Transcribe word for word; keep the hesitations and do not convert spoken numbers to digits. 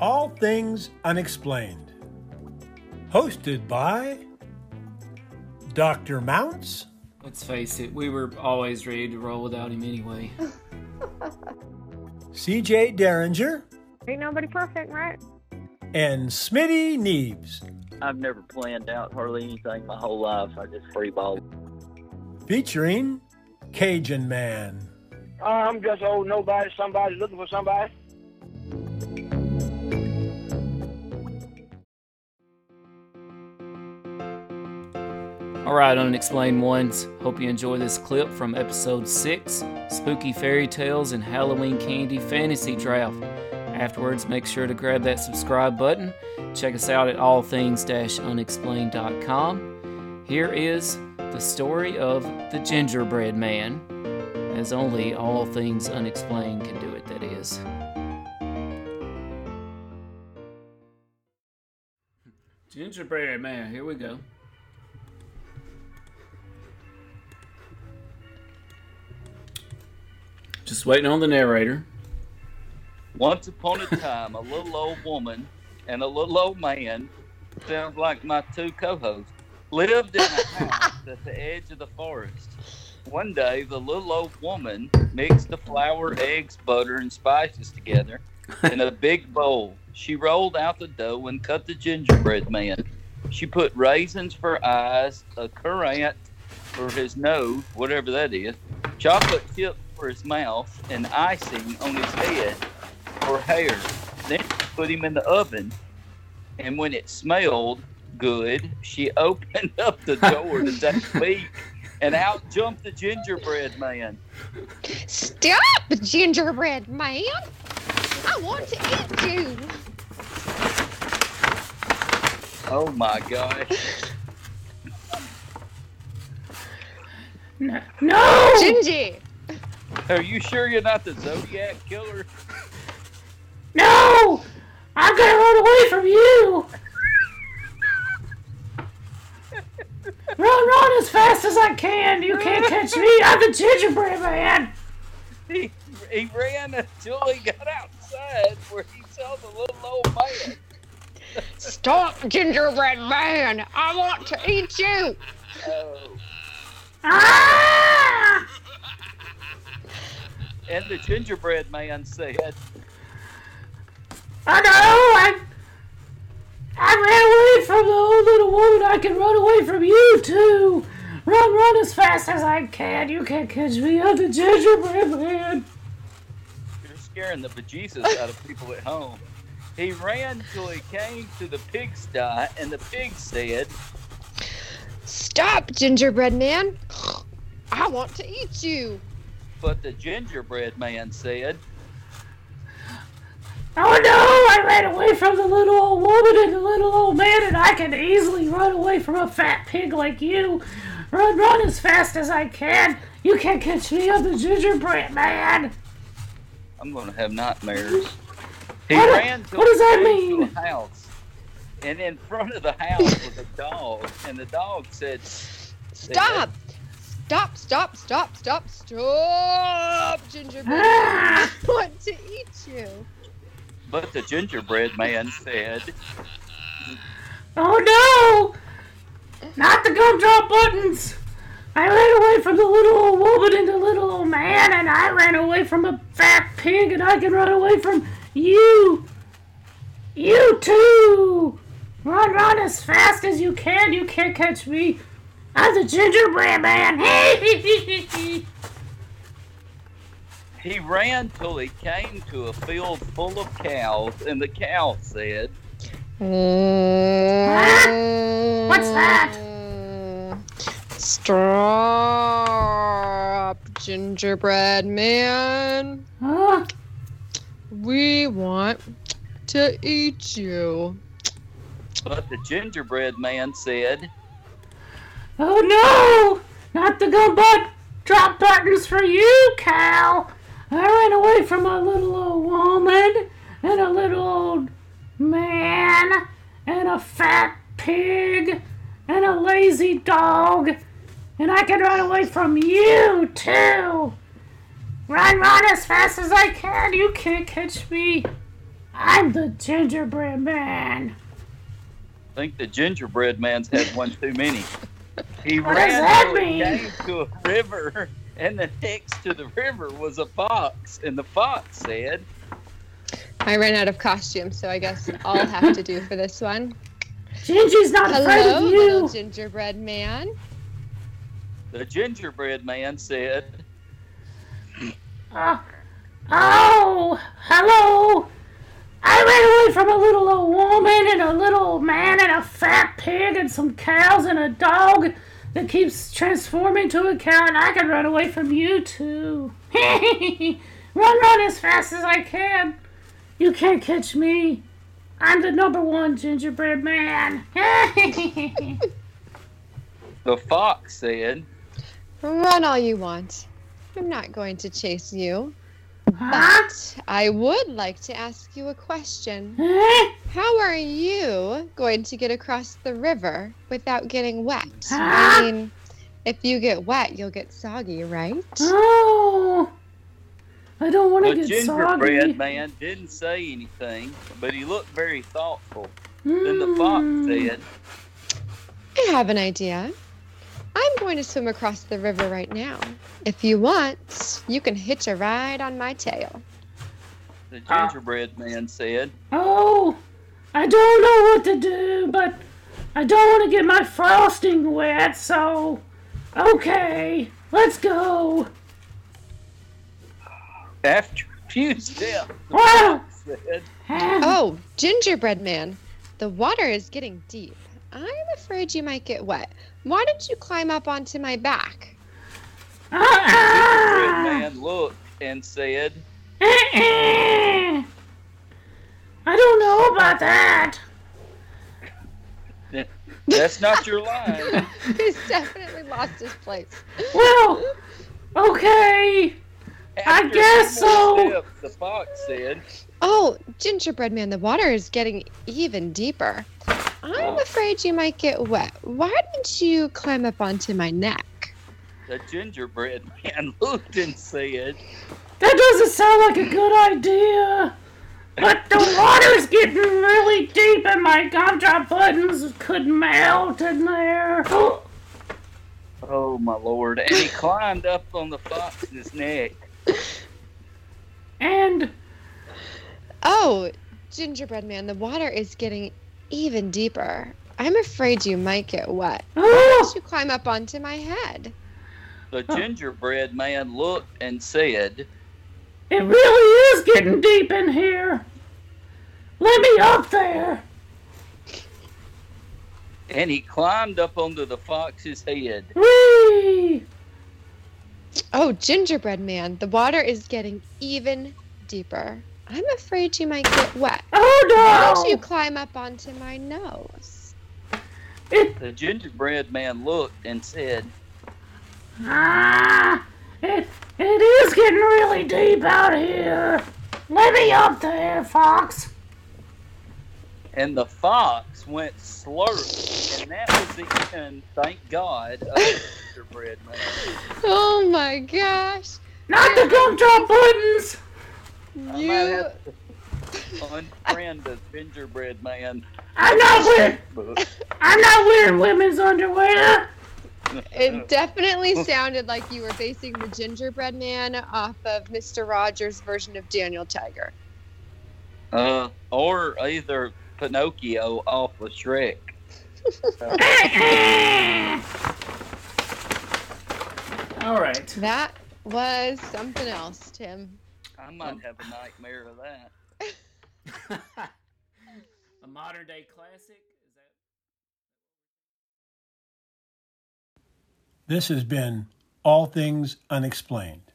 All Things Unexplained, hosted by Doctor Mounts. Let's face it, we were always ready to roll without him anyway. C J Derringer. Ain't nobody perfect, right? And Smitty Neves. I've never planned out hardly anything my whole life. I just freeball. Featuring Cajun Man. Uh, I'm just old nobody, somebody looking for somebody. All right, Unexplained Ones, hope you enjoy this clip from Episode six, Spooky Fairy Tales and Halloween Candy Fantasy Draft. Afterwards, make sure to grab that subscribe button. Check us out at all things unexplained dot com. Here is the story of the Gingerbread Man, as only All Things Unexplained can do it, that is. Gingerbread Man, here we go. Just waiting on the narrator. Once upon a time, a little old woman and a little old man, sounds like my two co-hosts, lived in a house at the edge of the forest. One day, the little old woman mixed the flour, eggs, butter, and spices together in a big bowl. She rolled out the dough and cut the gingerbread man. She put raisins for eyes, a currant for his nose, whatever that is, chocolate chips for his mouth, and icing on his head for hair. Then she put him in the oven, and when it smelled good, she opened up the door to take a peek, and out jumped the gingerbread man. Stop, gingerbread man! I want to eat you! Oh my gosh. No! No! Gingy! Are you sure you're not the Zodiac Killer? No! I'm gonna run away from you! Run, run as fast as I can! You can't catch me! I'm the gingerbread man! He, he ran until he got outside where he saw the little old man. Stop, gingerbread man! I want to eat you! Oh. Ah! And the gingerbread man said, I know, I, I ran away from the old little woman. I can run away from you, too. Run, run as fast as I can. You can't catch me. I'm the gingerbread man. You're scaring the bejesus out of people at home. He ran till he came to the pigsty, and the pig said, Stop, gingerbread man. I want to eat you. But the gingerbread man said, Oh no, I ran away from the little old woman and the little old man, and I can easily run away from a fat pig like you. Run, run as fast as I can. You can't catch me, I'm the gingerbread man. I'm going to have nightmares. He what ran to the house, and in front of the house was a dog, and the dog said, Stop! Stop, stop, stop, stop, stop, gingerbread. Ah! I want to eat you. But the gingerbread man said, Oh no! Not the gumdrop buttons! I ran away from the little old woman and the little old man, and I ran away from a fat pig, and I can run away from you! You too! Run, run as fast as you can. You can't catch me. I'm the gingerbread man. He ran till he came to a field full of cows, and the cow said, ah, what's that? Stop, gingerbread man. Huh? We want to eat you. But the gingerbread man said, Oh no! Not the gumbutt drop buttons for you, cow! I ran away from a little old woman and a little old man and a fat pig and a lazy dog, and I can run away from you too! Run, run as fast as I can! You can't catch me! I'm the Gingerbread Man. I think the Gingerbread Man's had one too many. He what ran does that mean? A cave to a river, and the next to the river was a fox, and the fox said, I ran out of costumes, so I guess I'll have to do for this one. Ginger's not Hello, afraid of you. Hello, little Gingerbread Man. The Gingerbread Man said, uh, oh, hello. I ran away from a little old woman and a little old man and a fat pig and some cows and a dog that keeps transforming to a cow, and I can run away from you too. Run, run as fast as I can. You can't catch me. I'm the number one Gingerbread Man. The fox said, run all you want. I'm not going to chase you. Huh? But I would like to ask you a question. Huh? How are you going to get across the river without getting wet? Huh? I mean, if you get wet, you'll get soggy, right? Oh, I don't want to get soggy. The Gingerbread Man didn't say anything, but he looked very thoughtful. Mm. Then the fox said, I have an idea. I'm going to swim across the river right now. If you want, you can hitch a ride on my tail. The Gingerbread uh, Man said, oh, I don't know what to do, but I don't want to get my frosting wet, so okay, let's go. After a few steps, the fox said, oh, Gingerbread Man, the water is getting deep. I'm afraid you might get wet. Why don't you climb up onto my back? The Gingerbread Man looked and said, I don't know about that. That's not your line. He's definitely lost his place. Well, okay. After I guess so. Step, the fox said, oh, Gingerbread Man, the water is getting even deeper. I'm afraid you might get wet. Why don't you climb up onto my neck? The Gingerbread Man looked and said, that doesn't sound like a good idea. But the water's getting really deep and my gumdrop buttons could melt in there. Oh, my Lord. And he climbed up on the fox's neck. And, oh, Gingerbread Man, the water is getting even deeper. I'm afraid you might get wet. Why don't you climb up onto my head? The Gingerbread Man looked and said, it really is getting deep in here. Let me up there. And he climbed up onto the fox's head. Whee! Oh, Gingerbread Man, the water is getting even deeper. I'm afraid you might get wet. Oh, no! Why don't you climb up onto my nose? It, the Gingerbread Man looked and said, ah, it, it is getting really deep out here. Let me up there, fox. And the fox went slurping, and that was the end, thank God, of the Gingerbread Man. Oh, my gosh. Not the gumdrop buttons! I you might have to unfriend the Gingerbread Man. I'm not wearing. I'm not wearing women's underwear. It definitely sounded like you were basing the Gingerbread Man off of Mister Rogers' version of Daniel Tiger. Uh, or either Pinocchio off of Shrek. All right. That was something else, Tim. I might have a nightmare of that. A modern day classic? Is that... This has been All Things Unexplained.